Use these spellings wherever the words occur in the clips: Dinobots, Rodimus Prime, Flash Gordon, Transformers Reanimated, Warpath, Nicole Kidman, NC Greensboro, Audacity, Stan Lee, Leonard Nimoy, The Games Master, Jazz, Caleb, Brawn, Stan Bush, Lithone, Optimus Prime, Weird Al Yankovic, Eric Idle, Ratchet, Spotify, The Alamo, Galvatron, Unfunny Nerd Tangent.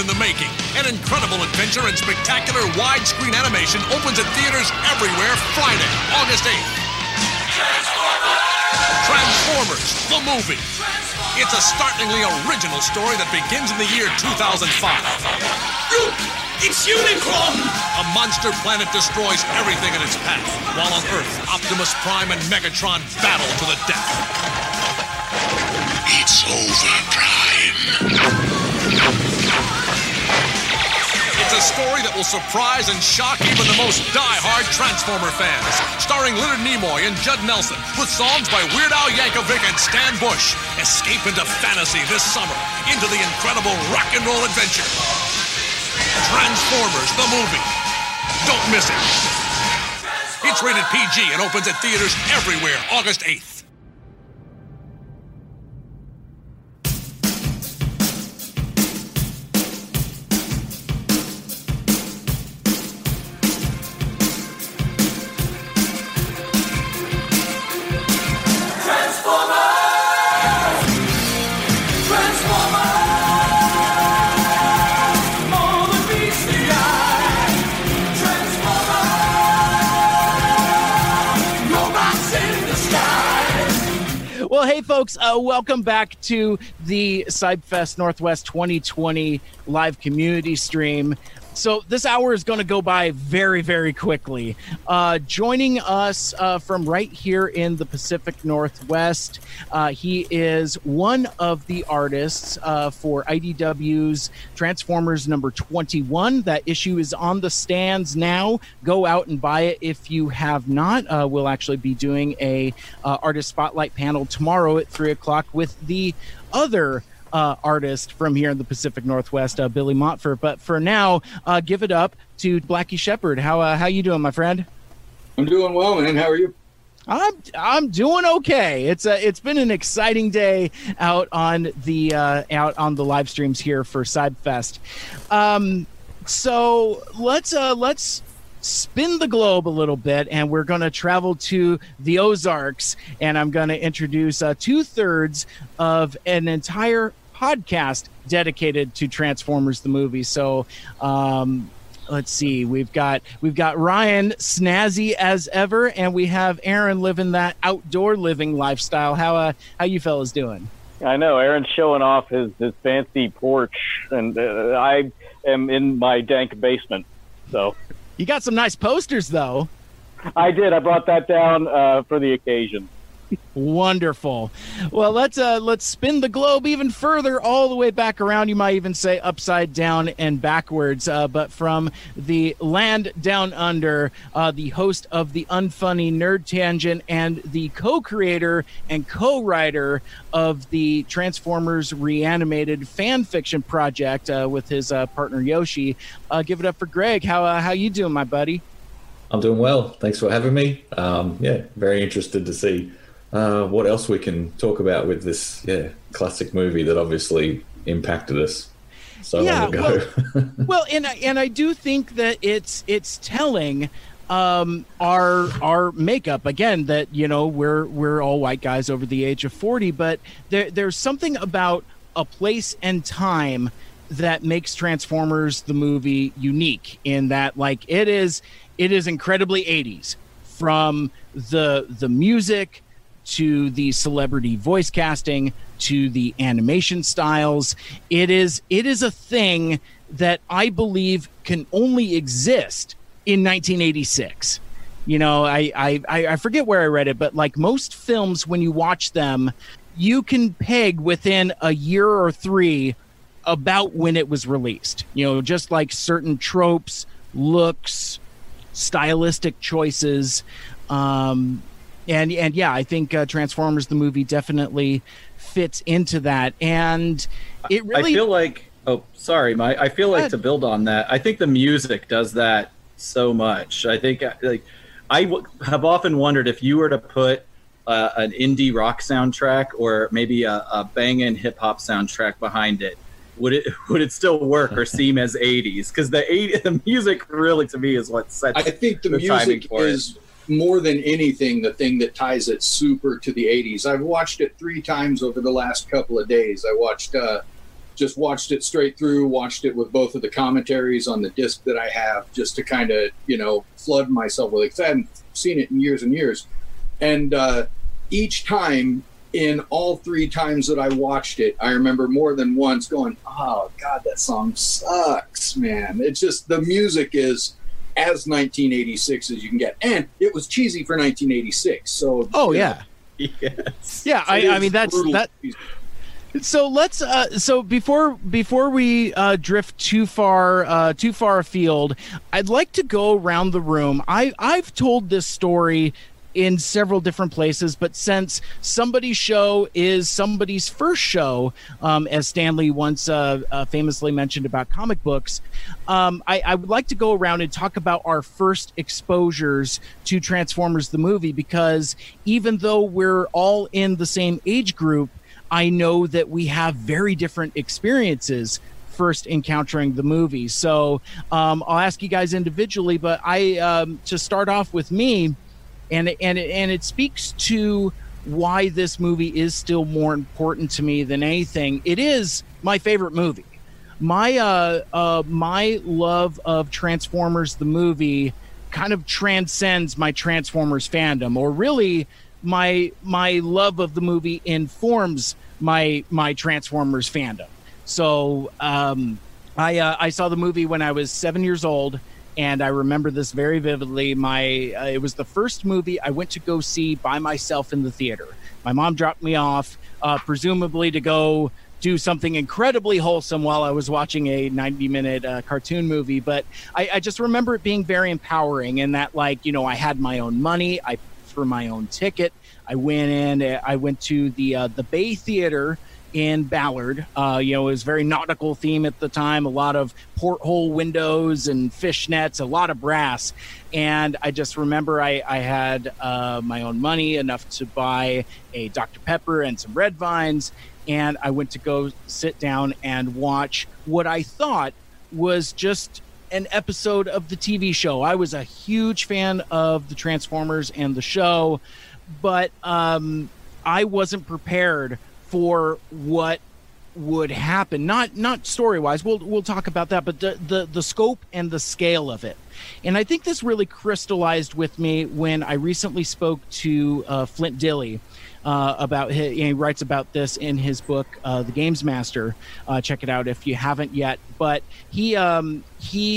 in the making. An incredible adventure and spectacular widescreen animation opens at theaters everywhere Friday, August 8th. Transformers, the movie. It's a startlingly original story that begins in the year 2005. Look, it's Unicron! A monster planet destroys everything in its path, while on Earth, Optimus Prime and Megatron battle to the death. It's over, Prime. It's a story that will surprise and shock even the most die-hard Transformer fans. Starring Leonard Nimoy and Judd Nelson, with songs by Weird Al Yankovic and Stan Bush. Escape into fantasy this summer, into the incredible rock and roll adventure. Transformers, the movie. Don't miss it. It's rated PG and opens at theaters everywhere August 8th. Folks, welcome back to the Seibfest Northwest 2020 live community stream. So this hour is going to go by very, very quickly. Joining us from right here in the Pacific Northwest, he is one of the artists for IDW's Transformers number 21. That issue is on the stands now. Go out and buy it if you have not. We'll actually be doing a artist spotlight panel tomorrow at 3 o'clock with the other artist from here in the Pacific Northwest, Billy Montfort. But for now, give it up to Blackie Shepherd. How you doing, my friend? I'm doing well, man. How are you? I'm doing okay. It's been an exciting day out on the live streams here for Seibfest. So let's spin the globe a little bit, and we're going to travel to the Ozarks, and I'm going to introduce 2/3 of an entire podcast dedicated to Transformers the movie. So let's see, we've got Ryan, snazzy as ever, and we have Aaron living that outdoor living lifestyle. How you fellas doing? I know Aaron's showing off his fancy porch, and I am in my dank basement. So you got some nice posters, though. I did. I brought that down for the occasion. Wonderful. Well, let's spin the globe even further, all the way back around. You might even say upside down and backwards. But from the land down under, the host of the Unfunny Nerd Tangent and the co-creator and co-writer of the Transformers Reanimated fan fiction project with his partner Yoshi. Give it up for Greg. How you doing, my buddy? I'm doing well. Thanks for having me. Yeah, very interested to see what else we can talk about with this classic movie that obviously impacted us so long ago. Well, and I do think that it's telling. Our makeup again, that, you know, we're all white guys over the age of 40, but there's something about a place and time that makes Transformers the movie unique, in that, like, it is incredibly 80s, from the music to the celebrity voice casting to the animation styles. It is a thing that I believe can only exist in 1986. You know, I forget where I read it, but like most films, when you watch them, you can peg within a year or three about when it was released, you know, just like certain tropes, looks, stylistic choices. And yeah, I think Transformers the movie definitely fits into that. And it really, I feel like, oh, sorry, Mike. I feel like, to build on that, I think the music does that so much. I think, like, I have often wondered, if you were to put an indie rock soundtrack or maybe a banging hip hop soundtrack behind it, would it still work or seem as 80s? Because the music really, to me, is what sets. I think the music is, more than anything, the thing that ties it super to the 80s. I've watched it 3 times over the last couple of days. I watched just watched it straight through, watched it with both of the commentaries on the disc that I have, just to kind of, you know, flood myself with it, because I hadn't seen it in years and years. And each time, in all three times that I watched it, I remember more than once going, oh, God, that song sucks, man. It's just, the music is as 1986 as you can get. And it was cheesy for 1986. So, oh, yeah. Yes. Yeah, I mean, that's that. Cheesy. So let's so before we drift too far afield, I'd like to go around the room. I've told this story in several different places, but since somebody's show is somebody's first show, as Stan Lee once famously mentioned about comic books, I would like to go around and talk about our first exposures to Transformers the movie, because even though we're all in the same age group, I know that we have very different experiences first encountering the movie. So I'll ask you guys individually, but I to start off with me, and it speaks to why this movie is still more important to me than anything. It is my favorite movie. My my love of Transformers the movie kind of transcends my Transformers fandom, or really my love of the movie informs my Transformers fandom. So I saw the movie when I was 7 years old, and I remember this very vividly. It was the first movie I went to go see by myself in the theater. My mom dropped me off, presumably to go do something incredibly wholesome while I was watching a 90-minute cartoon movie. But I just remember it being very empowering, and that, like, you know, I had my own money. I for my own ticket. I went to the Bay Theater in Ballard. You know, it was very nautical theme at the time, a lot of porthole windows and fishnets, a lot of brass. And I just remember I had my own money, enough to buy a Dr. Pepper and some Red Vines. And I went to go sit down and watch what I thought was just an episode of the TV show. I was a huge fan of the Transformers and the show, but I wasn't prepared for what would happen. Not story-wise. We'll talk about that, but the scope and the scale of it. And I think this really crystallized with me when I recently spoke to Flint Dilley about his, he writes about this in his book, The Games Master. Check it out if you haven't yet. But he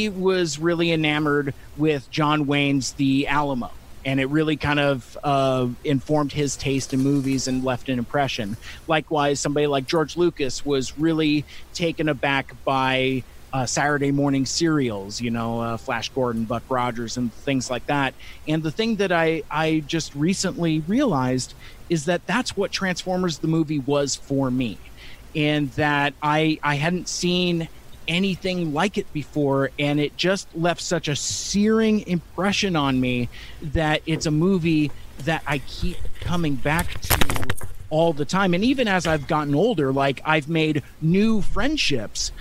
was really enamored with John Wayne's The Alamo, and it really kind of informed his taste in movies and left an impression. Likewise, somebody like George Lucas was really taken aback by Saturday morning serials, you know, Flash Gordon, Buck Rogers, and things like that. And the thing that I just recently realized is that that's what Transformers the movie was for me, and that I hadn't seen anything like it before, and it just left such a searing impression on me that it's a movie that I keep coming back to all the time. And even as I've gotten older, like, I've made new friendships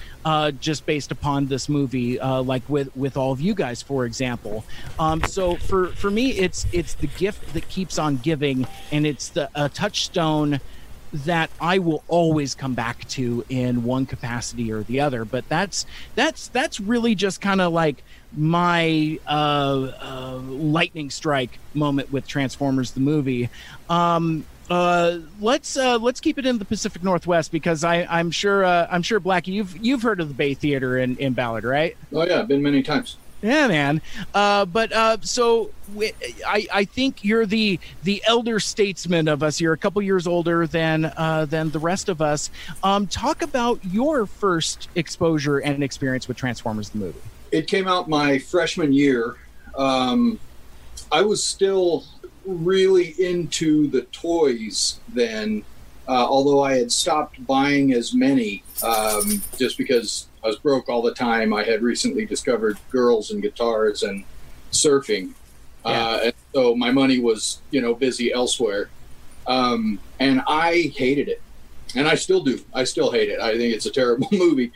just based upon this movie, like with all of you guys, for example. So for me, it's the gift that keeps on giving, and it's the touchstone that I will always come back to in one capacity or the other. But that's really just kind of like my lightning strike moment with Transformers the movie. Let's keep it in the Pacific Northwest, because I'm sure Blackie, you've heard of the Bay Theater in Ballard, right? Oh yeah, I've been many times. Yeah, man. I think you're the elder statesman of us. You're a couple years older than the rest of us. Talk about your first exposure and experience with Transformers the movie. It came out my freshman year. I was still really into the toys then, although I had stopped buying as many, just because I was broke all the time. I had recently discovered girls and guitars and surfing. Yeah. And so my money was, you know, busy elsewhere. And I hated it. And I still do. I still hate it. I think it's a terrible movie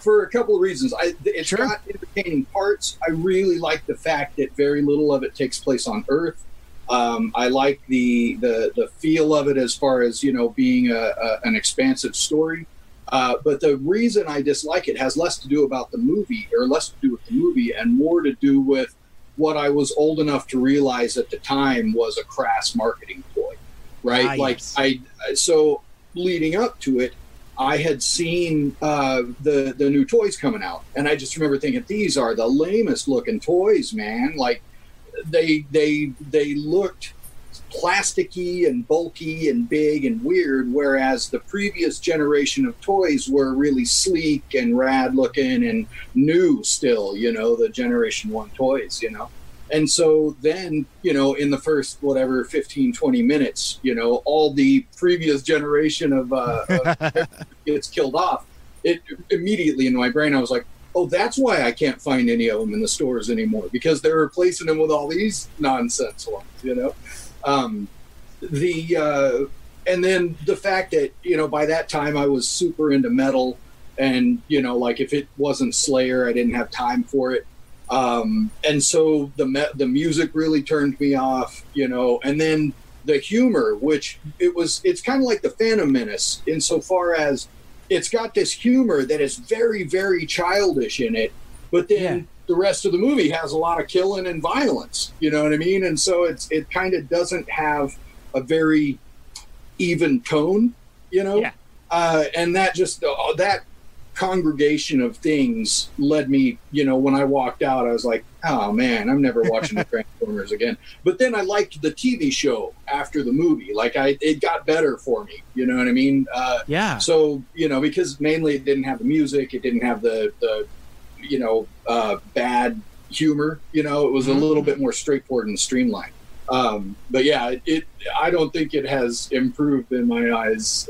for a couple of reasons. It's sure. Got entertaining parts. I really like the fact that very little of it takes place on Earth. I like the feel of it as far as, you know, being an expansive story. But the reason I dislike it has less to do about the movie, or less to do with the movie, and more to do with what I was old enough to realize at the time was a crass marketing ploy, right? Ah, like yes. So leading up to it, I had seen the new toys coming out, and I just remember thinking, these are the lamest looking toys, man. Like they looked plasticky and bulky and big and weird, whereas the previous generation of toys were really sleek and rad looking and new still, you know, the generation one toys, you know. And so then, you know, in the first whatever 15-20 minutes, you know, all the previous generation of gets killed off. It immediately in my brain I was like, oh, that's why I can't find any of them in the stores anymore, because they're replacing them with all these nonsense ones, you know. And then the fact that, you know, by that time I was super into metal, and, you know, like if it wasn't Slayer, I didn't have time for it. And so the music really turned me off, you know, and then the humor, which it's kind of like the Phantom Menace insofar as it's got this humor that is very, very childish in it, but then the rest of the movie has a lot of killing and violence, you know what I mean? And so it kind of doesn't have a very even tone, you know? Yeah. And that just, that congregation of things led me, you know, when I walked out, I was like, oh man, I'm never watching the Transformers again. But then I liked the TV show after the movie. Like it got better for me, you know what I mean? Yeah. So, you know, because mainly it didn't have the music, it didn't have the you know, bad humor, you know, it was a little bit more straightforward and streamlined. But yeah, I don't think it has improved in my eyes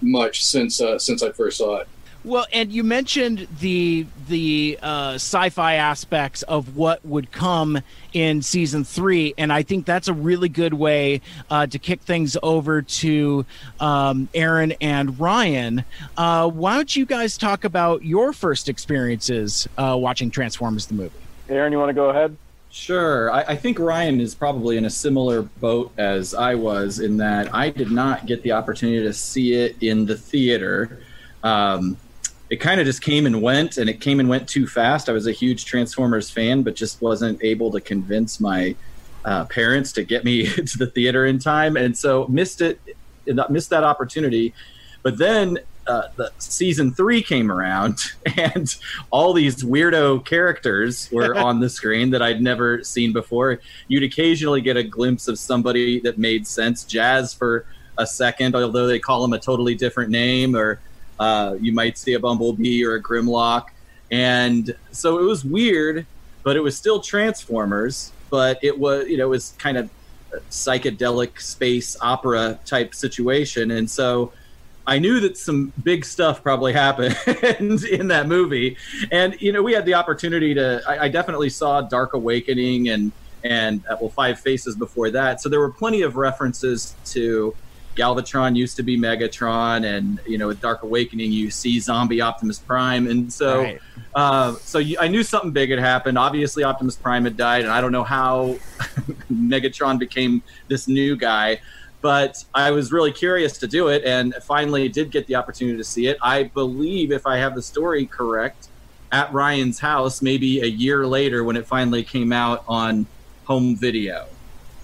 much since I first saw it. Well, and you mentioned the sci-fi aspects of what would come in season 3, and I think that's a really good way to kick things over to Aaron and Ryan. Why don't you guys talk about your first experiences watching Transformers the movie? Aaron, you want to go ahead? Sure. I think Ryan is probably in a similar boat as I was, in that I did not get the opportunity to see it in the theater. It kind of just came and went, and it came and went too fast. I was a huge Transformers fan, but just wasn't able to convince my parents to get me to the theater in time. And so missed that opportunity. But then the season 3 came around, and all these weirdo characters were on the screen that I'd never seen before. You'd occasionally get a glimpse of somebody that made sense. Jazz for a second, although they call him a totally different name, or you might see a Bumblebee or a Grimlock. And so it was weird, but it was still Transformers, but it was, you know, it was kind of a psychedelic space opera type situation. And so I knew that some big stuff probably happened in that movie. And, you know, we had the opportunity to, I definitely saw Dark Awakening and Five Faces before that. So there were plenty of references to Galvatron used to be Megatron, and, you know, with Dark Awakening, you see zombie Optimus Prime. And so right. I knew something big had happened. Obviously, Optimus Prime had died, and I don't know how Megatron became this new guy. But I was really curious to do it, and finally did get the opportunity to see it. I believe, if I have the story correct, at Ryan's house, maybe a year later when it finally came out on home video.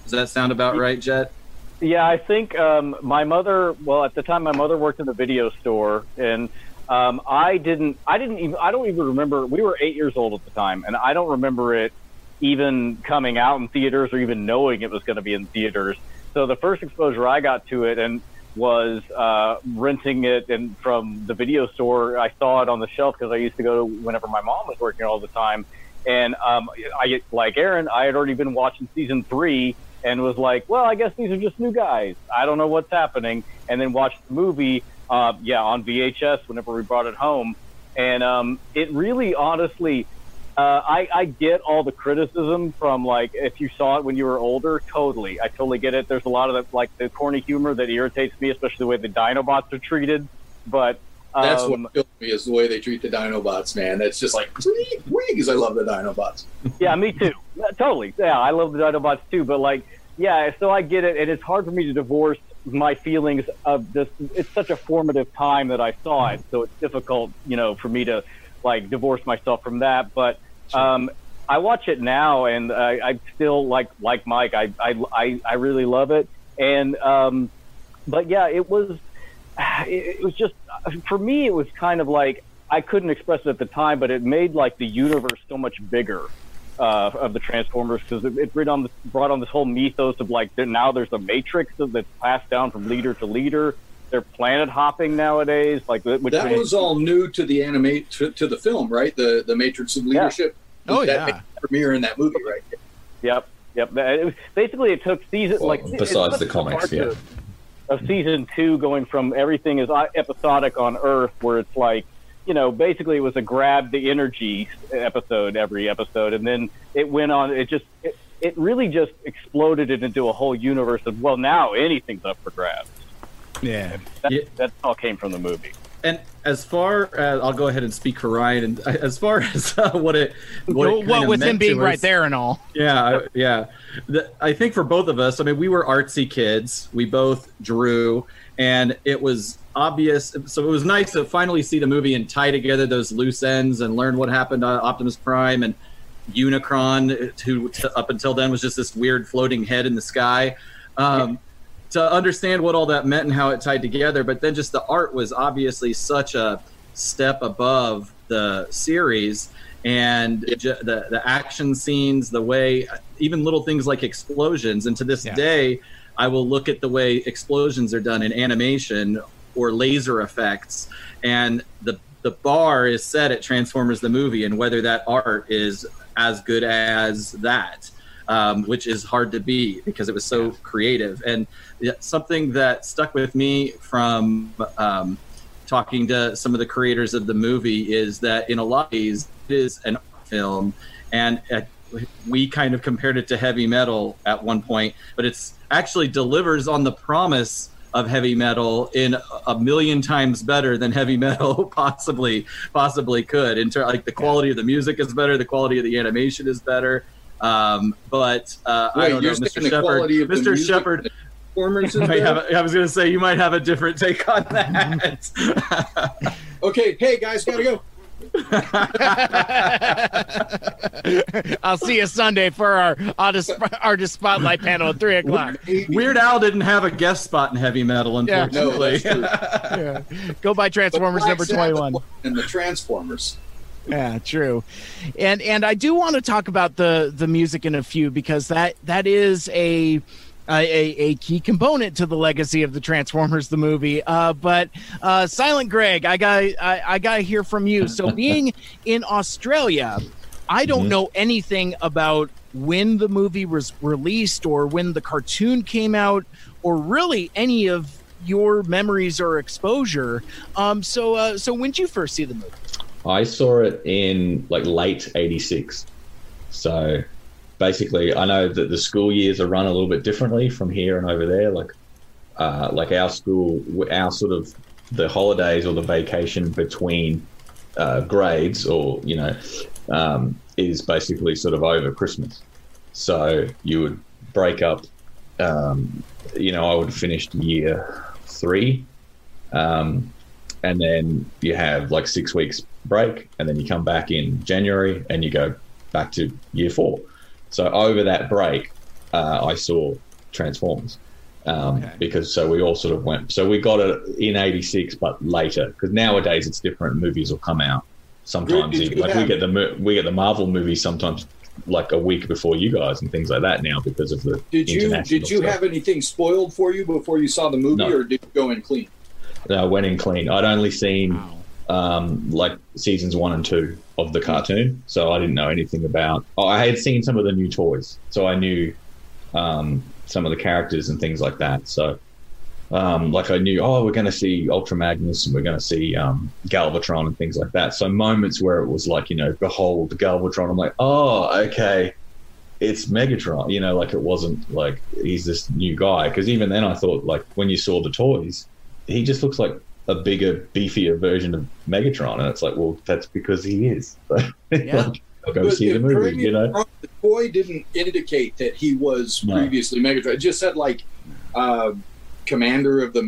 Does that sound about right, Jet? Yeah, I think my mother. Well, at the time, my mother worked in the video store, and I don't even remember. We were 8 years old at the time, and I don't remember it even coming out in theaters or even knowing it was going to be in theaters. So the first exposure I got to it and was renting it, and from the video store, I saw it on the shelf because I used to go to whenever my mom was working all the time. And I, like Aaron, I had already been watching season 3. And was like, well, I guess these are just new guys. I don't know what's happening. And then watched the movie, on VHS whenever we brought it home. And it really, honestly, I get all the criticism from, like, if you saw it when you were older, totally. I totally get it. There's a lot of, the corny humor that irritates me, especially the way the Dinobots are treated. But that's what killed me, is the way they treat the Dinobots, man. It's just like, because I love the Dinobots. Yeah, me too. Totally. Yeah, I love the Dinobots too. But, like, yeah, so I get it. And it's hard for me to divorce my feelings of this. It's such a formative time that I saw it, so it's difficult, you know, for me to like divorce myself from that. But I watch it now, and I still like Mike. I really love it, and but yeah, it was just, for me, it was kind of like, I couldn't express it at the time, but it made like the universe so much bigger of the Transformers, because it brought on this whole mythos of like, now there's a matrix that's passed down from leader to leader. They're planet hopping nowadays. Like that was all new to the to the film, right? The matrix of leadership. Yeah. Oh that yeah, premiere in that movie, right? Yep, yep. Basically, it took season besides the comics, yeah. Of season 2, going from everything is episodic on Earth, where it's like, you know, basically it was a grab the energy episode every episode, and then it went on. It really just exploded it into a whole universe of, well, now anything's up for grabs. Yeah, that all came from the movie. And as far as, I'll go ahead and speak for Ryan. And as far as what with him being right there and all. Yeah, yeah. I think for both of us, I mean, we were artsy kids. We both drew, and it was obvious. So it was nice to finally see the movie and tie together those loose ends and learn what happened to Optimus Prime and Unicron, who up until then was just this weird floating head in the sky. Yeah. To understand what all that meant and how it tied together, but then just the art was obviously such a step above the series, and the action scenes, the way even little things like explosions, and to this day I will look at the way explosions are done in animation or laser effects, and the bar is set at Transformers the movie, and whether that art is as good as that, which is hard to beat because it was so creative. And something that stuck with me from talking to some of the creators of the movie is that in a lot of these, it is an art film, and we kind of compared it to heavy metal at one point, but it's actually delivers on the promise of heavy metal in a million times better than heavy metal possibly could. In like the quality of the music is better, the quality of the animation is better. Wait, I don't know, Mr. Shepherd. I was going to say, you might have a different take on that. Okay, hey guys, gotta go. I'll see you Sunday for our artist spotlight panel at 3 o'clock. Weird Al didn't have a guest spot in heavy metal, unfortunately. Yeah, no, that's true. Yeah. Go buy Transformers number 21 and the Transformers. Yeah, true. And I do want to talk about the music in a few, because that is a key component to the legacy of the Transformers the movie. But Silent Greg, I gotta hear from you. So being in Australia, I don't know anything about when the movie was released or when the cartoon came out or really any of your memories or exposure. So when did you first see the movie? I saw it in like late '86, so basically I know that the school years are run a little bit differently from here and over there. Like our school, our sort of the holidays or the vacation between grades, or you know, is basically sort of over Christmas. So you would break up. You know, I would have finished year 3, and then you have like 6 weeks break, and then you come back in January and you go back to year 4. So over that break, I saw Transformers, because so we all sort of went. So we got it in '86, but later, because nowadays it's different. Movies will come out sometimes. We get the Marvel movies sometimes like a week before you guys and things like that now because of the. Did you stuff. Have anything spoiled for you before you saw the movie, or did you go in clean? No, I went in clean. I'd only seen. Like seasons 1 and 2 of the cartoon, so I didn't know anything about. Oh, I had seen some of the new toys, so I knew some of the characters and things like that. So, like I knew, oh, we're going to see Ultra Magnus and we're going to see Galvatron and things like that. So moments where it was like, you know, behold Galvatron. I'm like, oh, okay, it's Megatron. You know, like it wasn't like he's this new guy, because even then I thought, like when you saw the toys, he just looks like a bigger, beefier version of Megatron, and it's like, well, that's because he is. I'll go see the movie, you know. The toy didn't indicate that he was previously Megatron. It just said, like, commander of the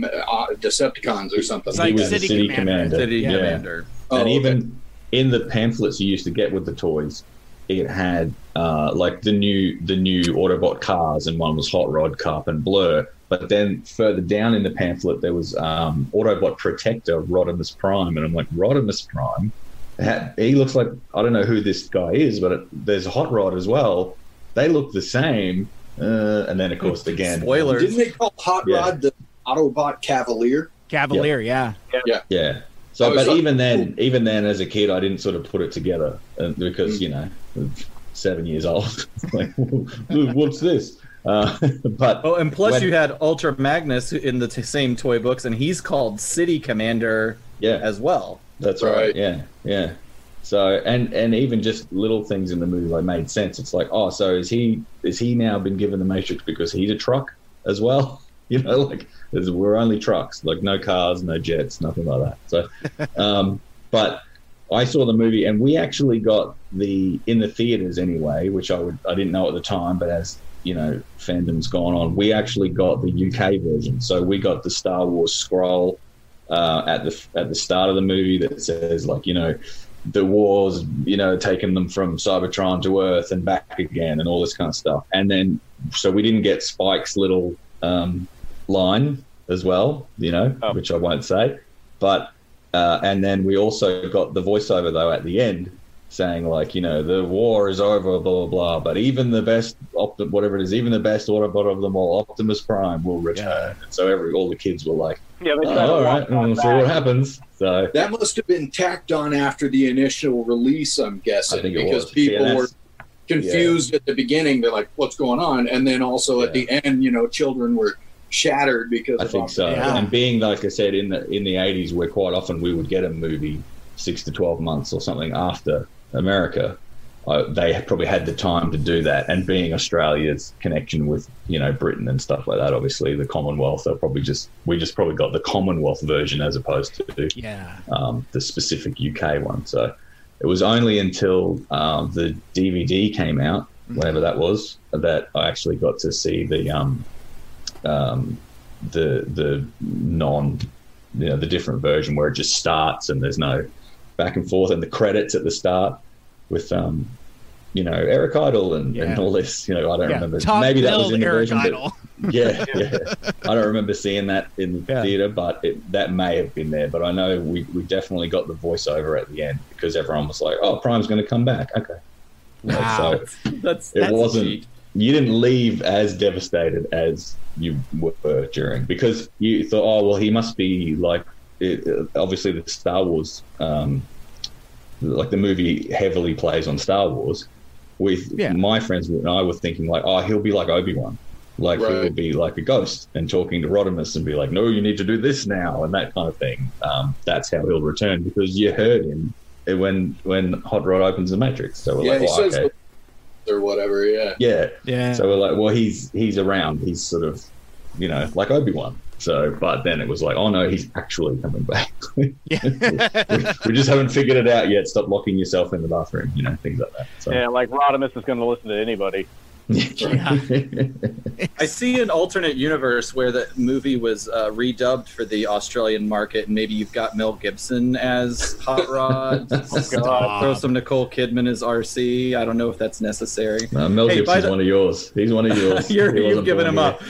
Decepticons or something. It's like he was the city commander. City commander. Oh, and even in the pamphlets you used to get with the toys, it had like the new Autobot cars, and one was Hot Rod, Kup, and Blur. But then further down in the pamphlet, there was Autobot Protector Rodimus Prime, and I'm like, Rodimus Prime? He looks like, I don't know who this guy is, but there's Hot Rod as well. They look the same. And then, of course, again, spoilers. Didn't they call Hot Rod the Autobot Cavalier? Cavalier, yeah. So, but like, even then, as a kid, I didn't sort of put it together because you know, 7 years old. Like, what's this? But oh, and plus you had Ultra Magnus in the same toy books, and he's called City Commander as well. That's right. Yeah. So and even just little things in the movie like made sense. It's like, oh, so is he now been given the Matrix because he's a truck as well? You know, like we're only trucks, like no cars, no jets, nothing like that. So, but I saw the movie, and we actually got in the theaters anyway, which I didn't know at the time, but as you know, fandom's gone on, we actually got the UK version. So we got the Star Wars scroll at the start of the movie that says, like, you know, the wars, you know, taking them from Cybertron to Earth and back again and all this kind of stuff. And then, so we didn't get Spike's little line as well, you know, which I won't say. But, and then we also got the voiceover, though, at the end saying, like, you know, the war is over, blah, blah, blah. But even the best, even the best Autobot of them all, Optimus Prime, will return. And so all the kids were like, all right, we'll see what happens. So that must have been tacked on after the initial release, I'm guessing, because people were confused at the beginning. They're like, what's going on? And then also at the end, you know, children were shattered because I think so. Yeah. And being, like I said, in the 80s, where quite often we would get a movie 6 to 12 months or something after America, they probably had the time to do that. And being Australia's connection with, you know, Britain and stuff like that, obviously the Commonwealth, they'll probably we probably got the Commonwealth version as opposed to the specific UK one. So it was only until the DVD came out, whatever that was, that I actually got to see the non, you know, the different version where it just starts and there's no back and forth, and the credits at the start with you know, Eric Idle and all this, you know, I don't remember. Maybe that was in the Eric version, Idle. Yeah. I don't remember seeing that in the theater, but that may have been there. But I know we definitely got the voiceover at the end because everyone was like, "Oh, Prime's going to come back." Okay. Wow. So that's wasn't. Cheap. You didn't leave as devastated as you were during, because you thought, oh, well, he must be like, obviously the Star Wars, like the movie heavily plays on Star Wars. My friends and I were thinking like, oh, he'll be like Obi-Wan. Like he'll be like a ghost and talking to Rodimus and be like, no, you need to do this now, and that kind of thing. That's how he'll return, because you heard him when Hot Rod opens the Matrix. So we're like, oh, okay. Or whatever, yeah. So we're like, well, he's around. He's sort of, you know, like Obi-Wan. So, but then it was like, oh no, he's actually coming back. we just haven't figured it out yet. Stop locking yourself in the bathroom, you know, things like that. So. Yeah, like Rodimus is going to listen to anybody. I see an alternate universe where the movie was redubbed for the Australian market, and maybe you've got Mel Gibson as Hot Rod. Throw some Nicole Kidman as RC. I don't know if that's necessary. Mel Gibson's one of yours. He's one of yours. You've given him up.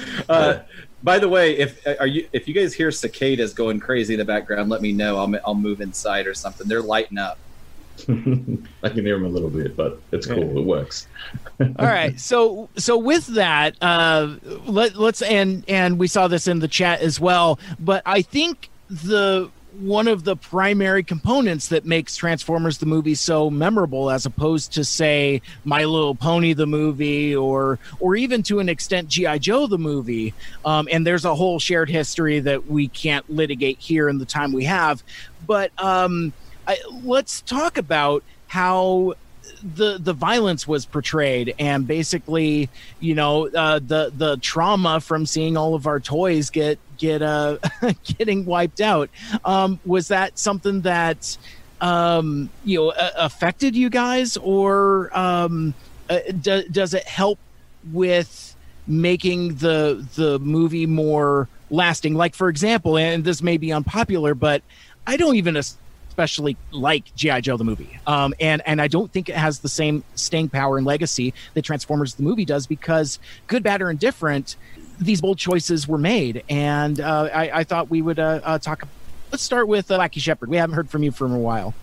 By the way, if you guys hear cicadas going crazy in the background, let me know. I'll move inside or something. They're lighting up. I can hear him a little bit, but it's cool. It works. All right. So with that, let's and we saw this in the chat as well. But I think one of the primary components that makes Transformers the movie so memorable, as opposed to, say, My Little Pony the movie, or even to an extent G.I. Joe the movie, and there's a whole shared history that we can't litigate here in the time we have, but. Let's talk about how the violence was portrayed, and basically, you know, the trauma from seeing all of our toys get getting wiped out. Was that something that you know, affected you guys, or does it help with making the movie more lasting. Like, for example, and this may be unpopular, but I don't even especially like G.I. Joe the movie. And I don't think it has the same staying power and legacy that Transformers the movie does, because good, bad, or indifferent, these bold choices were made. And I thought we would talk. Let's start with Blackie Shepherd. We haven't heard from you for a while.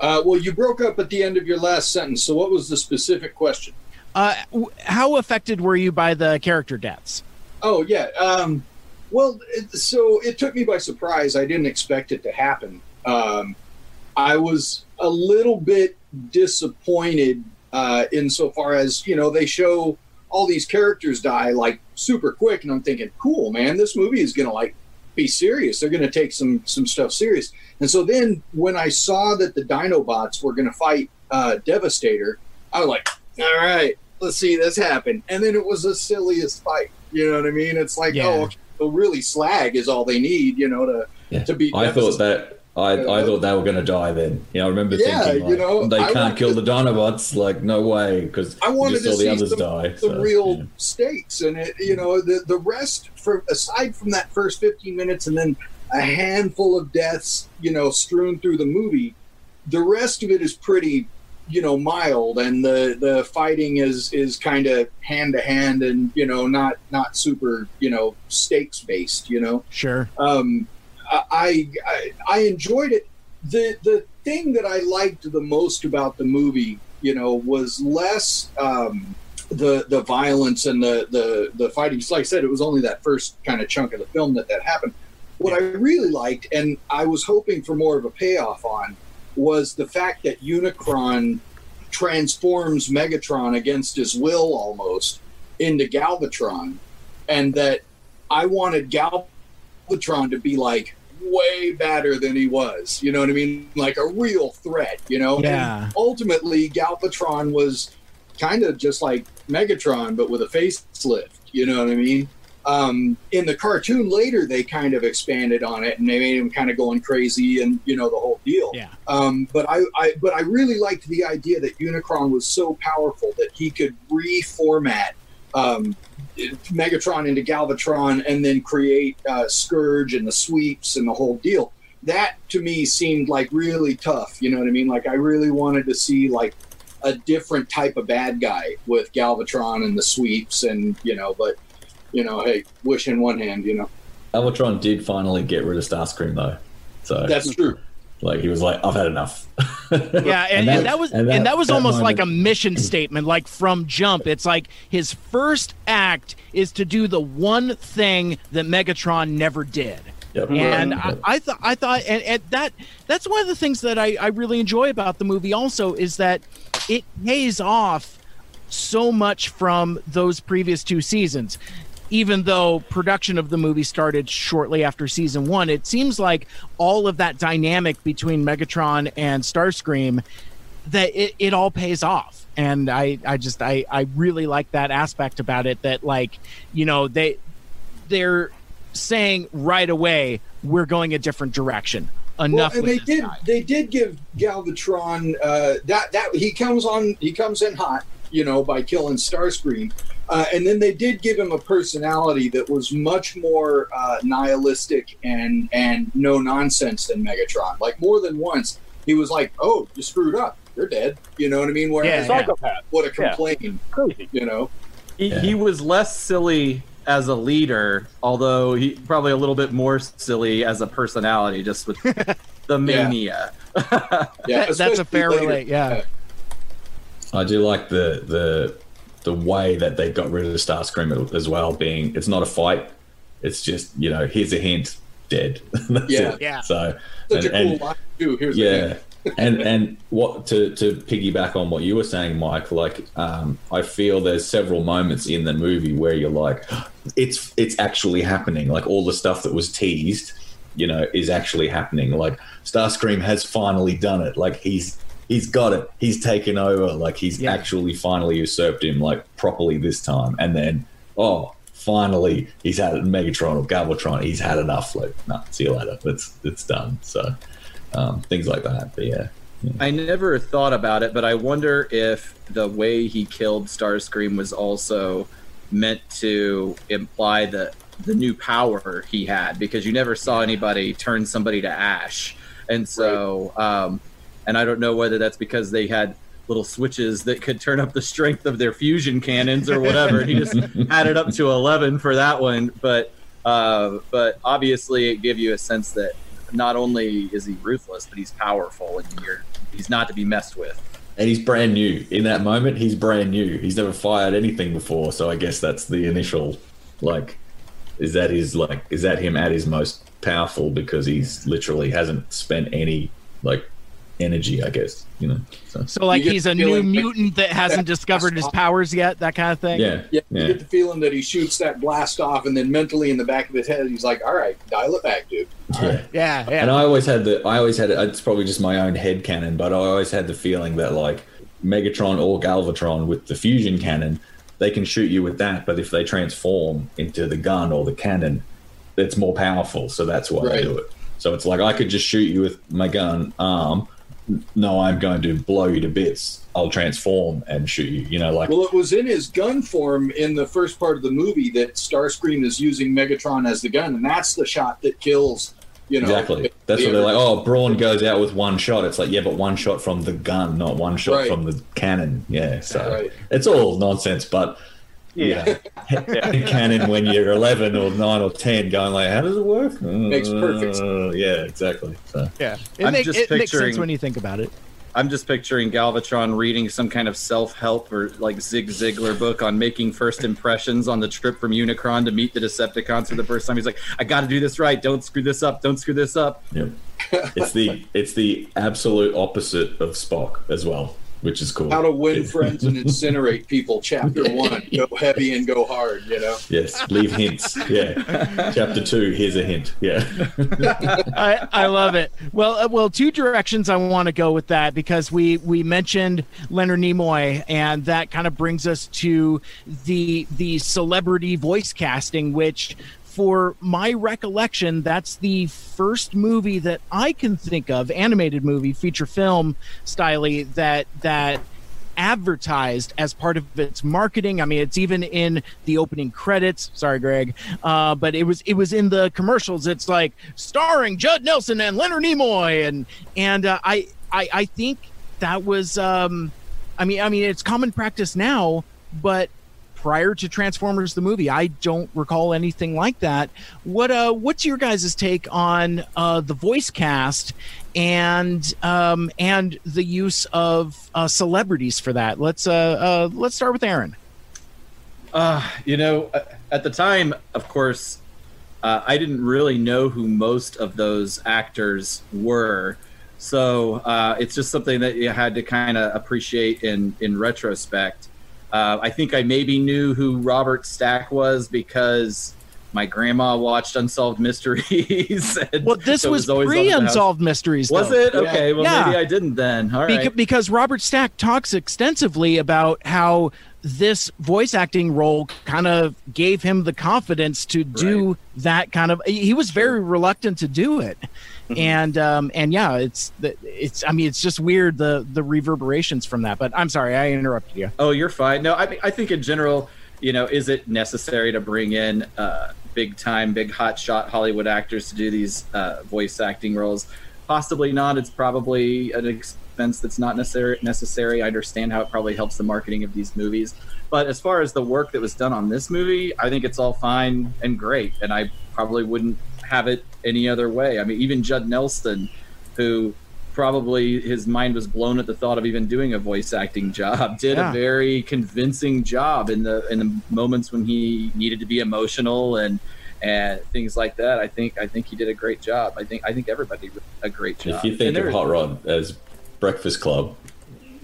Well, you broke up at the end of your last sentence. So what was the specific question? How affected were you by the character deaths? Oh, yeah. So it took me by surprise. I didn't expect it to happen. I was a little bit disappointed insofar as, you know, they show all these characters die like super quick. And I'm thinking, cool, man, this movie is going to like be serious. They're going to take some stuff serious. And so then when I saw that the Dinobots were going to fight Devastator, I was like, all right, let's see this happen. And then it was the silliest fight. You know what I mean? It's like, yeah. Oh, well, really, slag is all they need, you know, to beat Devastator. I thought they were going to die then. You know, I remember thinking, like, you know, they can't kill the Dinobots. Like, no way, because I wanted to see the real stakes. And, it, you know, the rest, aside from that first 15 minutes and then a handful of deaths, you know, strewn through the movie, the rest of it is pretty, you know, mild. And the fighting is kind of hand-to-hand and, you know, not super, you know, stakes-based, you know. Sure. I enjoyed it. The thing that I liked the most about the movie, you know, was less the violence and the fighting. Like I said, it was only that first kind of chunk of the film that happened. What I really liked, and I was hoping for more of a payoff on, was the fact that Unicron transforms Megatron against his will almost into Galvatron, and that I wanted Galvatron to be like way better than he was, you know what I mean, like a real threat, you know. Yeah. And ultimately Galvatron was kind of just like Megatron but with a facelift, you know what I mean. In the cartoon later they kind of expanded on it and they made him kind of going crazy and, you know, the whole deal. Yeah. But I really liked the idea that Unicron was so powerful that he could reformat Megatron into Galvatron and then create Scourge and the sweeps and the whole deal. That to me seemed like really tough, you know what I mean? Like I really wanted to see like a different type of bad guy with Galvatron and the sweeps and, you know, but, you know, hey, wish in one hand, you know. Galvatron did finally get rid of Starscream though, so that's true. Like he was like, I've had enough. Yeah, and that was almost like a mission statement, like from jump. It's like his first act is to do the one thing that Megatron never did. Yep. And yep. I thought that's one of the things that I really enjoy about the movie also is that it pays off so much from those previous two seasons. Even though production of the movie started shortly after season one, it seems like all of that dynamic between Megatron and Starscream, that it all pays off. And I just really like that aspect about it, that like, you know, they're saying right away, we're going a different direction. Enough. Well, and they did give Galvatron that he comes in hot, you know, by killing Starscream. And then they did give him a personality that was much more nihilistic and no nonsense than Megatron. Like more than once, he was like, "Oh, you screwed up. You're dead." You know what I mean? Whereas psychopath would have complained. Yeah. You know, he was less silly as a leader, although he probably a little bit more silly as a personality, just with the mania. Yeah, that's a fair relate. Yeah, I do like the way that they got rid of Starscream as well, being it's not a fight, it's just, you know, here's a hint, dead. That's it. Yeah. So such a cool line too. Here's a hint. and what to piggyback on what you were saying, Mike, like I feel there's several moments in the movie where you're like, it's actually happening. Like all the stuff that was teased, you know, is actually happening. Like Starscream has finally done it. Like He's got it. He's taken over. Like he's actually finally usurped him, like properly this time. And then, finally, he's had it. Megatron or Galvatron, he's had enough. Like, nah, see you later. It's done. So things like that. But yeah, I never thought about it, but I wonder if the way he killed Starscream was also meant to imply that the new power he had, because you never saw anybody turn somebody to ash. And so, and I don't know whether that's because they had little switches that could turn up the strength of their fusion cannons or whatever. And he just had it up to 11 for that one. But obviously it gave you a sense that not only is he ruthless, but he's powerful, and he's not to be messed with. And he's brand new. In that moment, he's brand new. He's never fired anything before. So I guess that's the initial, like, is that him at his most powerful, because he's literally hasn't spent any, like, energy, I guess, you know. So like, he's a new mutant that hasn't discovered his powers yet, that kind of thing. Yeah. You get the feeling that he shoots that blast off, and then mentally in the back of his head, he's like, "All right, dial it back, dude." Yeah. And I always had. It's probably just my own head cannon, but I always had the feeling that, like, Megatron or Galvatron with the fusion cannon, they can shoot you with that, but if they transform into the gun or the cannon, it's more powerful. So that's why I do it. So it's like, I could just shoot you with my gun arm. No, I'm going to blow you to bits. I'll transform and shoot you. You know, like, well, it was in his gun form in the first part of the movie that Starscream is using Megatron as the gun, and that's the shot that kills. You know, exactly. That's what they're like. Oh, Brawn goes out with one shot. It's like, yeah, but one shot from the gun, not one shot from the cannon. Yeah, so it's all nonsense, but. Yeah, cannon when you're 11 or 9 or 10, going like, how does it work? Makes perfect sense. Yeah, exactly. So. Yeah, it makes sense when you think about it. I'm just picturing Galvatron reading some kind of self-help or like Zig Ziglar book on making first impressions on the trip from Unicron to meet the Decepticons for the first time. He's like, I got to do this right. Don't screw this up. Don't screw this up. Yep. It's the absolute opposite of Spock as well, which is cool. How to Win Friends and Incinerate People, Chapter 1. Go heavy and go hard, you know? Yes, leave hints. Yeah. Chapter 2, here's a hint. Yeah. I love it. Well, two directions I want to go with that, because we mentioned Leonard Nimoy, and that kind of brings us to the celebrity voice casting, which, for my recollection, that's the first movie that I can think of, animated movie, feature film style, that advertised as part of its marketing. I mean, it's even in the opening credits. Sorry, Greg, but it was in the commercials. It's like, starring Judd Nelson and Leonard Nimoy, and I think that was I mean it's common practice now, but prior to Transformers the movie, I don't recall anything like that. What's your guys' take on the voice cast and the use of celebrities for that? Let's start with Aaron. You know, at the time, of course, I didn't really know who most of those actors were, so it's just something that you had to kind of appreciate in retrospect. I think I maybe knew who Robert Stack was because my grandma watched Unsolved Mysteries. Well, this was pre-Unsolved Mysteries, though. Was it? Okay, well, maybe I didn't then. All right. Because Robert Stack talks extensively about how this voice acting role kind of gave him the confidence to do that kind of. He was very reluctant to do it, and yeah, it's. I mean, it's just weird the reverberations from that. But I'm sorry, I interrupted you. Oh, you're fine. No, I think in general, you know, is it necessary to bring in big time, big hot shot Hollywood actors to do these voice acting roles? Possibly not. It's probably an expense that's not necessary. I understand how it probably helps the marketing of these movies, but as far as the work that was done on this movie, I think it's all fine and great, and I probably wouldn't have it any other way. I mean, even Judd Nelson, who probably his mind was blown at the thought of even doing a voice acting job, did a very convincing job in the moments when he needed to be emotional and things like that. I think he did a great job. I think everybody did a great job. If you think of Hot Rod as Breakfast Club,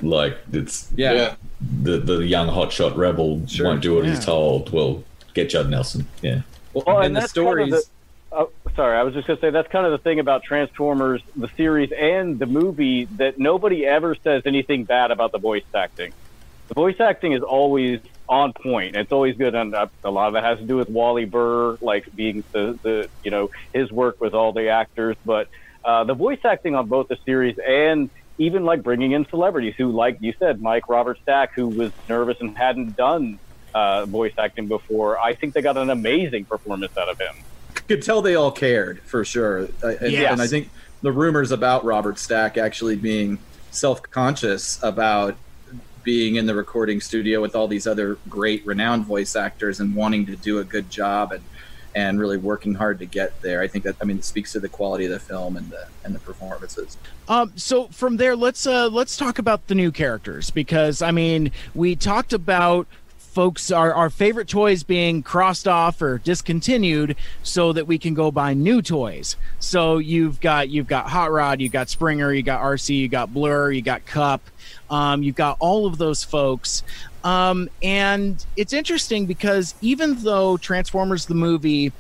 like, it's the young hotshot rebel won't do what he's told. Well, get Judd Nelson. Yeah. Well, and that's the stories. Sorry, I was just going to say that's kind of the thing about Transformers, the series and the movie, that nobody ever says anything bad about the voice acting. The voice acting is always on point. It's always good, and a lot of it has to do with Wally Burr, like, being the you know, his work with all the actors. But the voice acting on both the series and even like bringing in celebrities who, like you said, Mike, Robert Stack, who was nervous and hadn't done voice acting before. I think they got an amazing performance out of him. Could tell they all cared, for sure. And I think the rumors about Robert Stack actually being self-conscious about being in the recording studio with all these other great renowned voice actors and wanting to do a good job and really working hard to get there. I think that, I mean, it speaks to the quality of the film and the performances. So from there, let's talk about the new characters, because I mean, we talked about folks, our favorite toys being crossed off or discontinued so that we can go buy new toys. So you've got Hot Rod, you got Springer, you got RC, you got Blur, you got Kup, you've got all of those folks. And it's interesting because even though Transformers the movie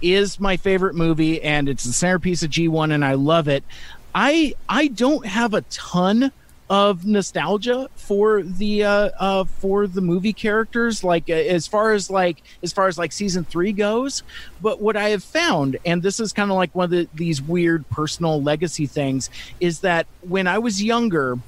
is my favorite movie and it's the centerpiece of G1 and I love it, I don't have a ton of nostalgia for the movie characters, like as far as season 3 goes. But what I have found, and this is kind of like one of these weird personal legacy things, is that when I was younger,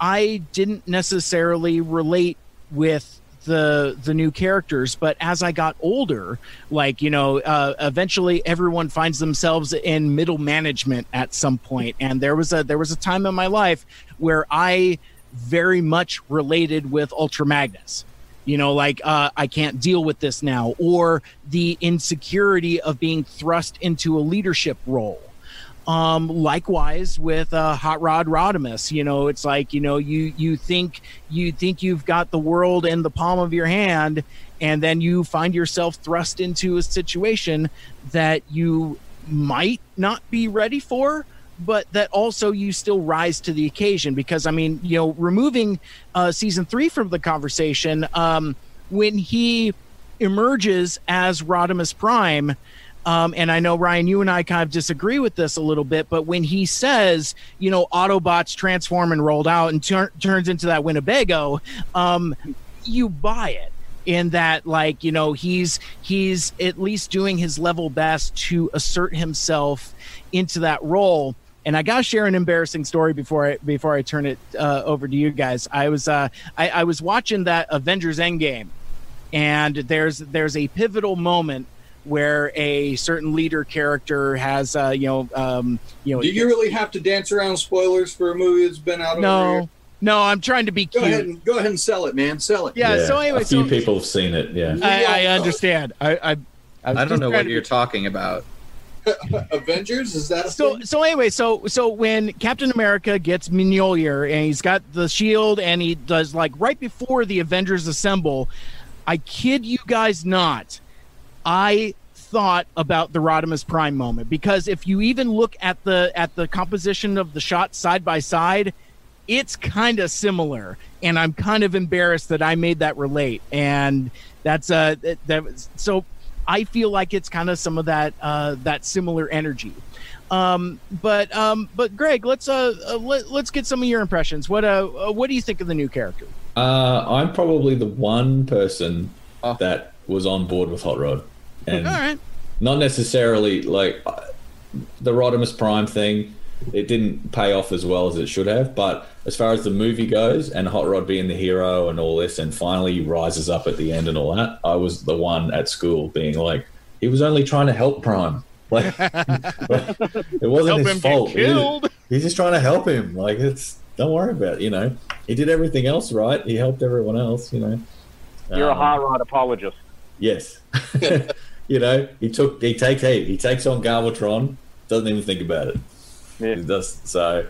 I didn't necessarily relate with the new characters, but as I got older, like, you know, eventually everyone finds themselves in middle management at some point. And there was a time in my life where I very much related with Ultra Magnus, you know, like, I can't deal with this now, or the insecurity of being thrust into a leadership role. Likewise with Hot Rod Rodimus, you know, it's like, you know, you think you've got the world in the palm of your hand, and then you find yourself thrust into a situation that you might not be ready for, but that also you still rise to the occasion. Because I mean, you know, removing season 3 from the conversation, when he emerges as Rodimus Prime, and I know, Ryan, you and I kind of disagree with this a little bit, but when he says, you know, Autobots transform and rolled out and turns into that Winnebago, you buy it in that, like, you know, he's at least doing his level best to assert himself into that role. And I got to share an embarrassing story before I turn it over to you guys. I was watching that Avengers Endgame, and there's a pivotal moment where a certain leader character has, Do you really have to dance around spoilers for a movie that's been out? No, I'm trying to be cute. Go ahead and sell it, man. Sell it. Yeah. So anyway, a few people have seen it. Yeah. I understand. I don't know what you're talking about. Avengers? Is that so anyway, when Captain America gets Mjolnir and he's got the shield and he does, like, right before the Avengers assemble, I kid you guys not, I thought about the Rodimus Prime moment, because if you even look at the composition of the shot side by side, it's kind of similar, and I'm kind of embarrassed that I made that relate. And that's so I feel like it's kind of some of that similar energy. But Greg, let's get some of your impressions. What do you think of the new character? I'm probably the one person that was on board with Hot Rod. And not necessarily, like, the Rodimus Prime thing, it didn't pay off as well as it should have, but as far as the movie goes and Hot Rod being the hero and all this and finally rises up at the end and all that, I was the one at school being like, he was only trying to help Prime. Like, it wasn't his fault. He's just trying to help him. Like, it's, don't worry about it, you know. He did everything else right. He helped everyone else, you know. You're a Hot Rod apologist. Yes. You know, he takes on Galvatron, doesn't even think about it. Yeah. He does, so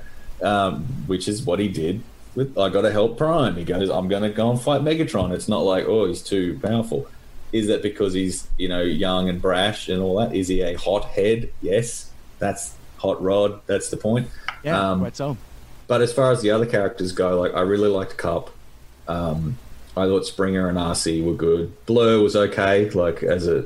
which is what he did with I gotta help Prime. He goes, I'm gonna go and fight Megatron. It's not like, oh, he's too powerful. Is that because he's, you know, young and brash and all that? Is he a hot head? Yes. That's Hot Rod, that's the point. Yeah, right so. But as far as the other characters go, like, I really liked Kup. I thought Springer and RC were good. Blur was okay. Like, as a,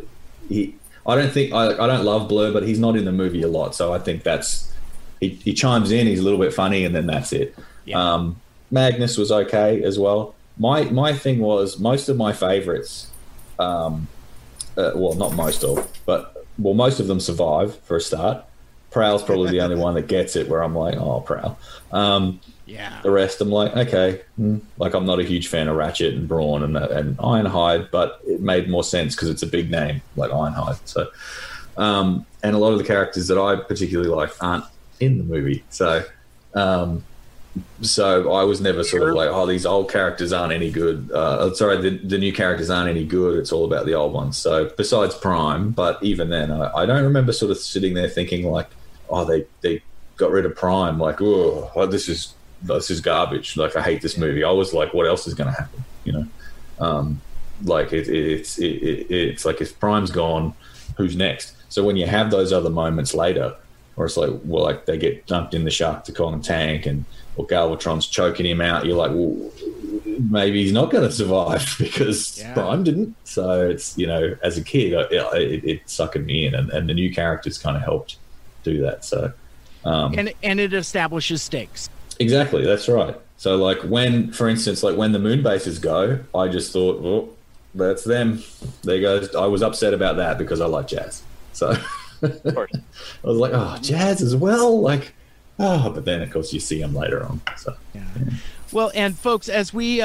I don't love Blur, but he's not in the movie a lot, so I think that's he chimes in. He's a little bit funny, and then that's it. Yeah. Magnus was okay as well. My thing was most of my favorites. Well, not most of, but most of them survive for a start. Prowl's probably the only one that gets it, where I'm like, oh, Prowl. Yeah. The rest, I'm like, okay. Like, I'm not a huge fan of Ratchet and Brawn and Ironhide, but it made more sense because it's a big name, like Ironhide. So, and a lot of the characters that I particularly like aren't in the movie. So, so I was never sort of like, oh, these old characters aren't any good. The new characters aren't any good. It's all about the old ones. So besides Prime, but even then, I don't remember sort of sitting there thinking like, oh, they got rid of Prime. Like, oh, this is garbage. Like, I hate this movie. I was like, what else is going to happen? You know, like it's like, if Prime's gone, who's next? So when you have those other moments later, or it's like, well, like they get dumped in the Shark to Kong tank, and or Galvatron's choking him out, you're like, well, maybe he's not going to survive because Prime didn't. So it's, you know, as a kid, it suckered me in, and the new characters kind of helped do that. So and it establishes stakes. Exactly, that's right. So like when, for instance, like when the moon bases go, I just thought, well, that's them. There goes. I was upset about that because I like Jazz. So. Of course. I was like, oh, Jazz as well, like, oh, but then of course you see him later on. So yeah. Well, and folks, as we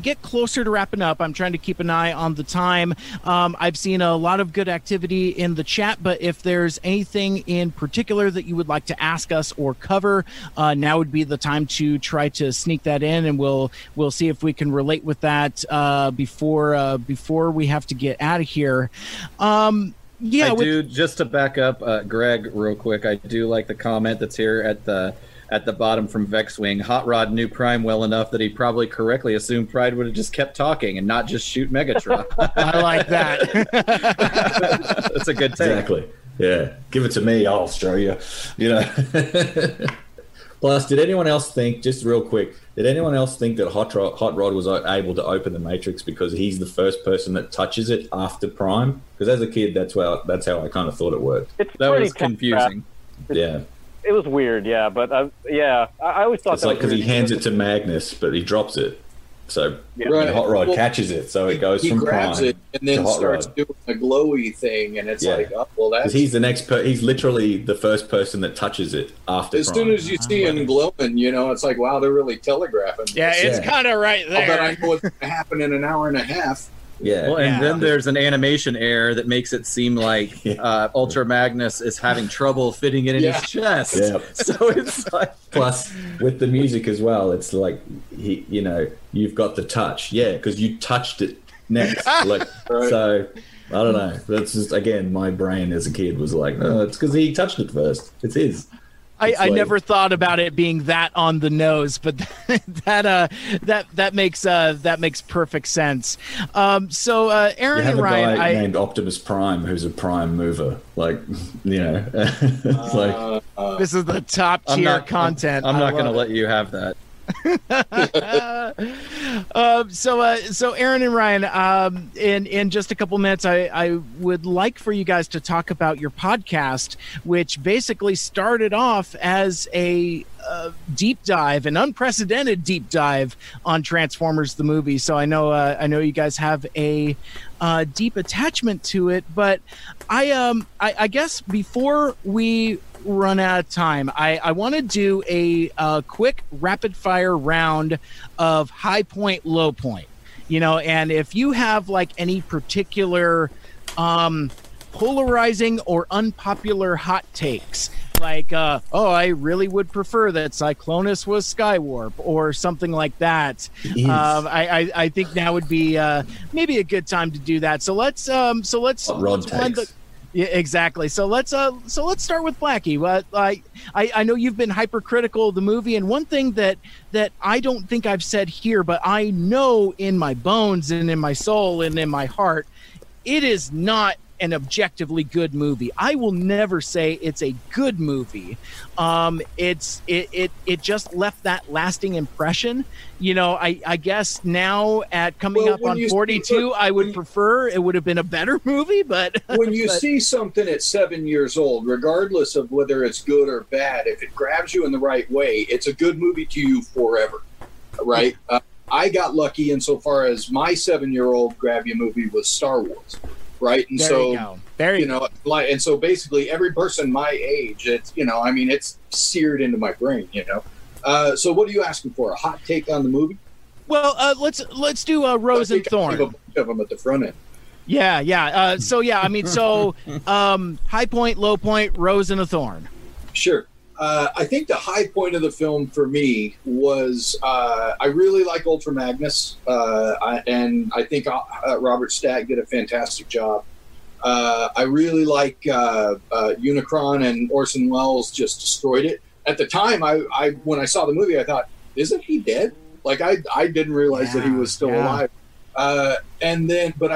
get closer to wrapping up, I'm trying to keep an eye on the time. I've seen a lot of good activity in the chat, but if there's anything in particular that you would like to ask us or cover, now would be the time to try to sneak that in, and we'll see if we can relate with that before we have to get out of here. Yeah, just to back up, Greg, real quick. I do like the comment that's here at the bottom from Vexwing. Hot Rod knew Prime well enough that he probably correctly assumed Prime would have just kept talking and not just shoot Megatron. I like that. That's a good take. Exactly. Yeah, give it to me. I'll show you. You know. Plus, did anyone else think that Hot Rod was able to open the Matrix because he's the first person that touches it after Prime? Because as a kid, that's how I kind of thought it worked. That was confusing. Yeah. It was weird, yeah. But, I always thought that was weird. It's like because he hands it to Magnus, but he drops it. So Hot Rod catches it, so it goes from Prime. He grabs it and then starts doing a glowy thing, and it's like, oh, well, that's... He's literally the first person that touches it after Prime. As soon as you see him glowing, you know, it's like, wow, they're really telegraphing. Yeah, it's kind of right there. But I know what's going to happen in an hour and a half. Yeah. Well, and then there's an animation error that makes it seem like Ultra Magnus is having trouble fitting it in his chest. Yeah. So it's like... Plus, with the music as well, it's like, you know, you've got the touch. Yeah, because you touched it next. Like, so, I don't know. That's just, again, my brain as a kid was like, no, it's because he touched it first. It's his. I never thought about it being that on the nose, but that makes perfect sense. So Aaron and Ryan, named Optimus Prime, who's a prime mover, like, you know, like this is the top tier content. I'm not going to let you have that. So Aaron and Ryan, in just a couple minutes, I would like for you guys to talk about your podcast, which basically started off as a deep dive, an unprecedented deep dive on Transformers the movie. So I know you guys have a deep attachment to it, but I guess before we run out of time, I want to do a quick rapid fire round of high point, low point, you know, and if you have like any particular polarizing or unpopular hot takes, like I really would prefer that Cyclonus was Skywarp or something like that. Yes. I think now would be maybe a good time to do that. So let's yeah, exactly. So let's start with Blackie. I know you've been hypercritical of the movie, and one thing that I don't think I've said here, but I know in my bones and in my soul and in my heart, it is not an objectively good movie. I will never say it's a good movie. It just left that lasting impression. You know, I guess now at coming up on 42, I would prefer it would have been a better movie, but... When you see something at 7 years old, regardless of whether it's good or bad, if it grabs you in the right way, it's a good movie to you forever, right? I got lucky insofar as my 7-year-old grab you movie was Star Wars, right? And there so There you know, like, and so basically every person my age, it's, you know, I mean, it's seared into my brain, you know. So what are you asking for? A hot take on the movie? Well, let's do Rose and Thorn. A bunch of them at the front end. Yeah, yeah. So yeah, I mean, so high point, low point, Rose and a Thorn. Sure. I think the high point of the film for me was I really like Ultra Magnus, and I think Robert Stack did a fantastic job. I really like Unicron, and Orson Welles just destroyed it. At the time, when I saw the movie, I thought, isn't he dead? Like, I didn't realize that he was still alive. But I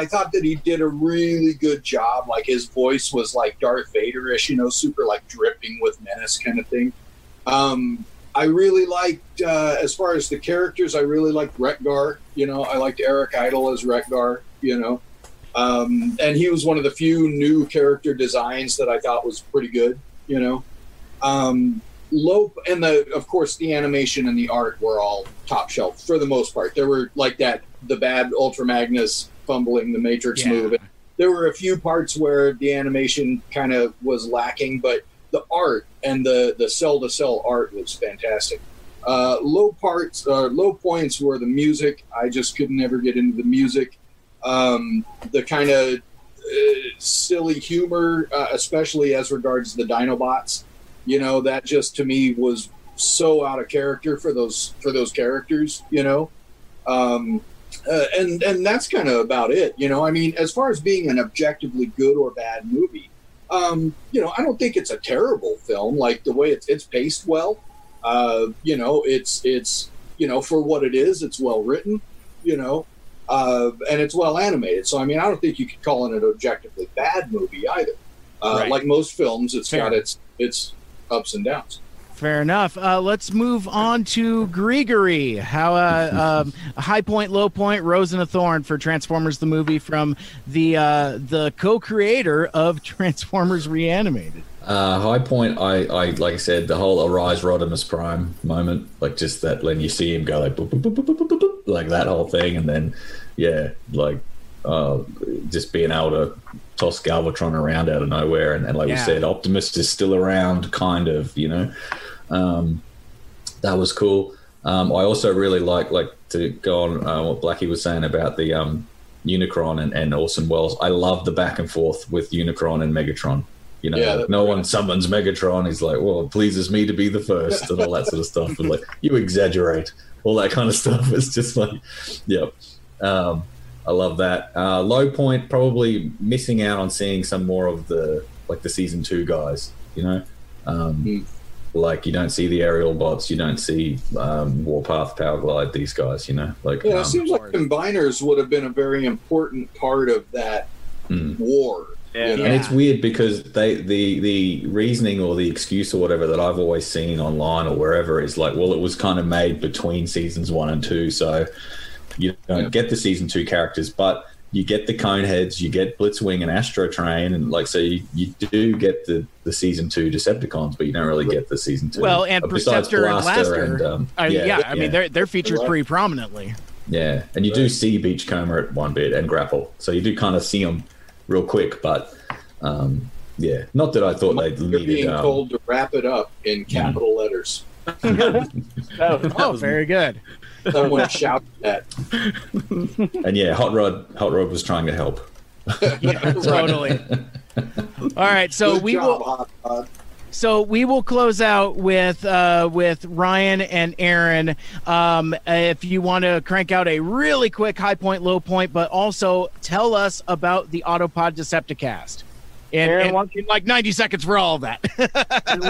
thought that he did a really good job. Like, his voice was like Darth Vader-ish, you know, super like dripping with menace kind of thing. I really liked, as far as the characters, I really liked Retgar, you know. I liked Eric Idle as Retgar, you know. And he was one of the few new character designs that I thought was pretty good, you know. Of course, the animation and the art were all top shelf for the most part. There were like the bad Ultra Magnus fumbling the Matrix move. And there were a few parts where the animation kind of was lacking, but the art and the cell to cell art was fantastic. Low points were the music. I just couldn't ever get into the music. The kind of silly humor, especially as regards the Dinobots, you know, that just to me was so out of character for those characters, you know. And that's kind of about it, you know. I mean, as far as being an objectively good or bad movie, you know, I don't think it's a terrible film. Like, the way it's paced well, you know, it's you know, for what it is, it's well written, you know, and it's well animated. So I mean, I don't think you could call it an objectively bad movie either. Right. Like most films, it's got its ups and downs. Fair enough. Let's move on to Gregory. How a high point, low point, Rose and a Thorn for Transformers the movie from the co-creator of Transformers Reanimated. High point, I like I said, the whole Arise Rodimus Prime moment, like just that when you see him go like boop, boop, boop, boop, boop, boop, boop, like that whole thing, and then like just being able to toss Galvatron around out of nowhere, and then like we said, Optimus is still around, kind of, you know. That was cool. I also really like to go on what Blackie was saying about the Unicron and Orson Welles. I love the back and forth with Unicron and Megatron, you know. No one summons Megatron, he's like, well, it pleases me to be the first, and all that sort of stuff, and like, you exaggerate, all that kind of stuff. It's just like I love that. Low point, probably missing out on seeing some more of the season 2 guys, you know. Like, you don't see the aerial bots, you don't see Warpath, Powerglide, these guys, you know. Like, it seems like Combiners would have been a very important part of that war. Yeah. You know? And it's weird because the reasoning or the excuse or whatever that I've always seen online or wherever is like, well, it was kind of made between seasons 1 and 2, so you don't get the season 2 characters, but you get the Coneheads, you get Blitzwing and Astro Train, and like, so you do get the season 2 Decepticons, but you don't really get the season 2. Well, and Perceptor and Blaster. And, I mean, they're featured pretty prominently. Yeah, and you do see Beachcomber at one bit and Grapple, so you do kind of see them real quick, but not that I thought they needed. You're being told to wrap it up in capital letters. Very good. Someone shouted that. And Hot Rod was trying to help. Yeah, totally. All right, so we will close out with Ryan and Aaron. If you want to crank out a really quick high point, low point, but also tell us about the Autopod Decepticast. And 90 seconds for all of that. Why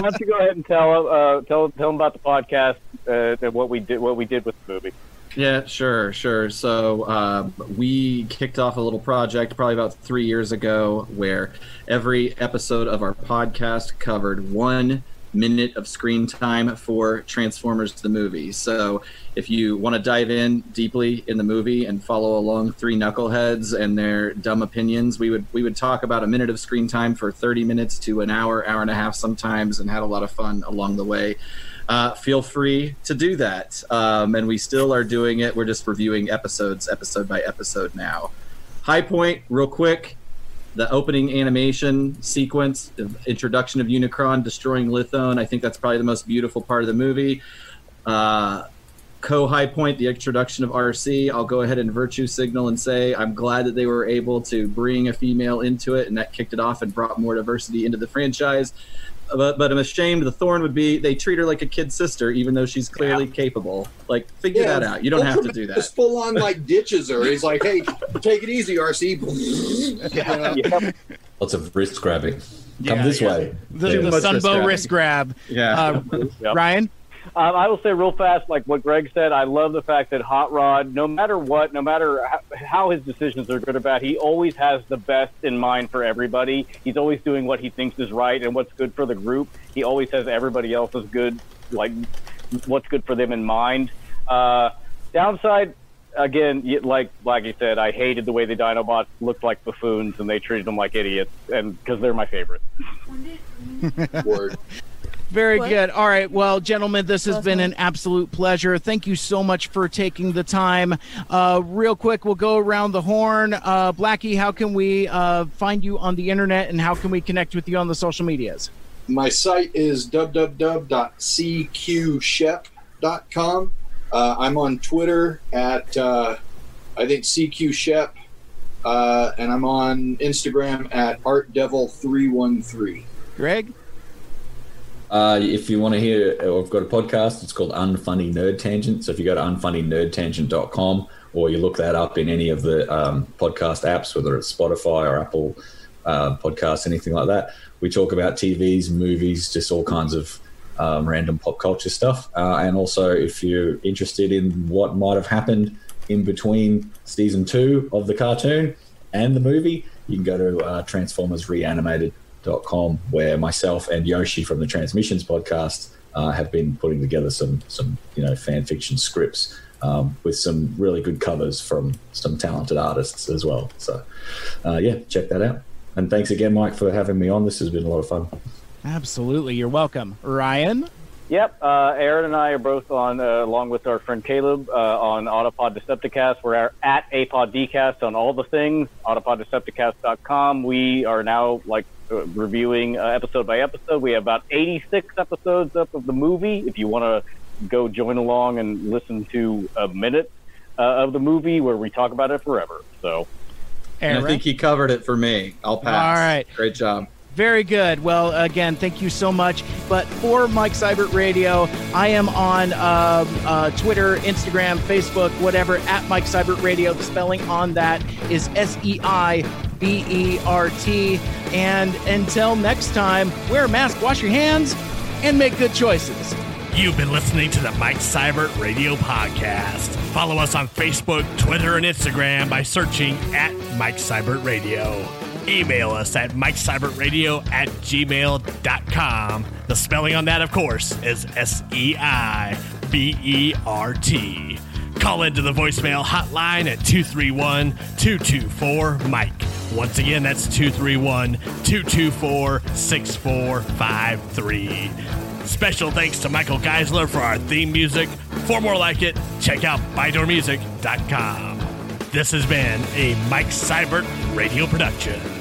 don't you go ahead and tell them about the podcast and what we did with the movie. Yeah, sure. So we kicked off a little project probably about 3 years ago where every episode of our podcast covered 1 minute of screen time for Transformers the movie. So if you want to dive in deeply in the movie and follow along three knuckleheads and their dumb opinions, we would talk about a minute of screen time for 30 minutes to an hour and a half sometimes, and had a lot of fun along the way. Feel free to do that, and we still are doing it. We're just reviewing episode by episode now. High point, real quick, the opening animation sequence, the introduction of Unicron destroying Lithone. I think that's probably the most beautiful part of the movie. Co-high point, the introduction of RC. I'll go ahead and virtue signal and say I'm glad that they were able to bring a female into it, and that kicked it off and brought more diversity into the franchise. But I'm ashamed the thorn would be they treat her like a kid sister, even though she's clearly capable. Like, figure that out. You don't have to do that. Just full on, like, ditches her. He's like, hey, take it easy, RC. Lots of wrist grabbing. Come this way. The Sunbow wrist grab. Ryan? I will say real fast, like what Greg said, I love the fact that Hot Rod, no matter what, no matter how his decisions are good or bad, he always has the best in mind for everybody. He's always doing what he thinks is right and what's good for the group. He always has everybody else's good, like what's good for them in mind. Downside, again, like Blackie said, I hated the way the Dinobots looked like buffoons and they treated them like idiots, and because they're my favorite. Word. Very good. All right. Well, gentlemen, this has been an absolute pleasure. Thank you so much for taking the time. Real quick, we'll go around the horn. Blackie, how can we find you on the internet, and how can we connect with you on the social medias? My site is www.cqshep.com. I'm on Twitter at, I think, cqshep, and I'm on Instagram at artdevil313. Greg? If you want to hear, I've got a podcast. It's called Unfunny Nerd Tangent. So if you go to unfunnynerdtangent.com, or you look that up in any of the podcast apps, whether it's Spotify or Apple podcasts, anything like that, we talk about TVs, movies, just all kinds of random pop culture stuff. And also, if you're interested in what might have happened in between season 2 of the cartoon and the movie, you can go to Transformers Reanimated. com, where myself and Yoshi from the Transmissions podcast have been putting together some fan fiction scripts with some really good covers from some talented artists as well. So check that out. And thanks again, Mike, for having me on. This has been a lot of fun. Absolutely, you're welcome. Ryan? Yep, Aaron and I are both on, along with our friend Caleb, on Autopod Decepticast. We're at APodDcast on all the things, autopoddecepticast.com. We are now, reviewing episode by episode. We have about 86 episodes up of the movie. If you want to go join along and listen to a minute of the movie where we talk about it forever. So, and I think he covered it for me. I'll pass. All right. Great job. Very good. Well, again, thank you so much. But for Mike Seibert Radio, I am on Twitter, Instagram, Facebook, whatever, at Mike Seibert Radio. The spelling on that is SEIBERT. And until next time, wear a mask, wash your hands, and make good choices. You've been listening to the Mike Seibert Radio Podcast. Follow us on Facebook, Twitter, and Instagram by searching at Mike Seibert Radio. Email us at MikeSeibertRadio@gmail.com. The spelling on that, of course, is SEIBERT. Call into the voicemail hotline at 231-224-MIKE. Once again, that's 231-224-6453. Special thanks to Michael Geisler for our theme music. For more like it, check out ByDoorMusic.com. This has been a Mike Seibert Radio production.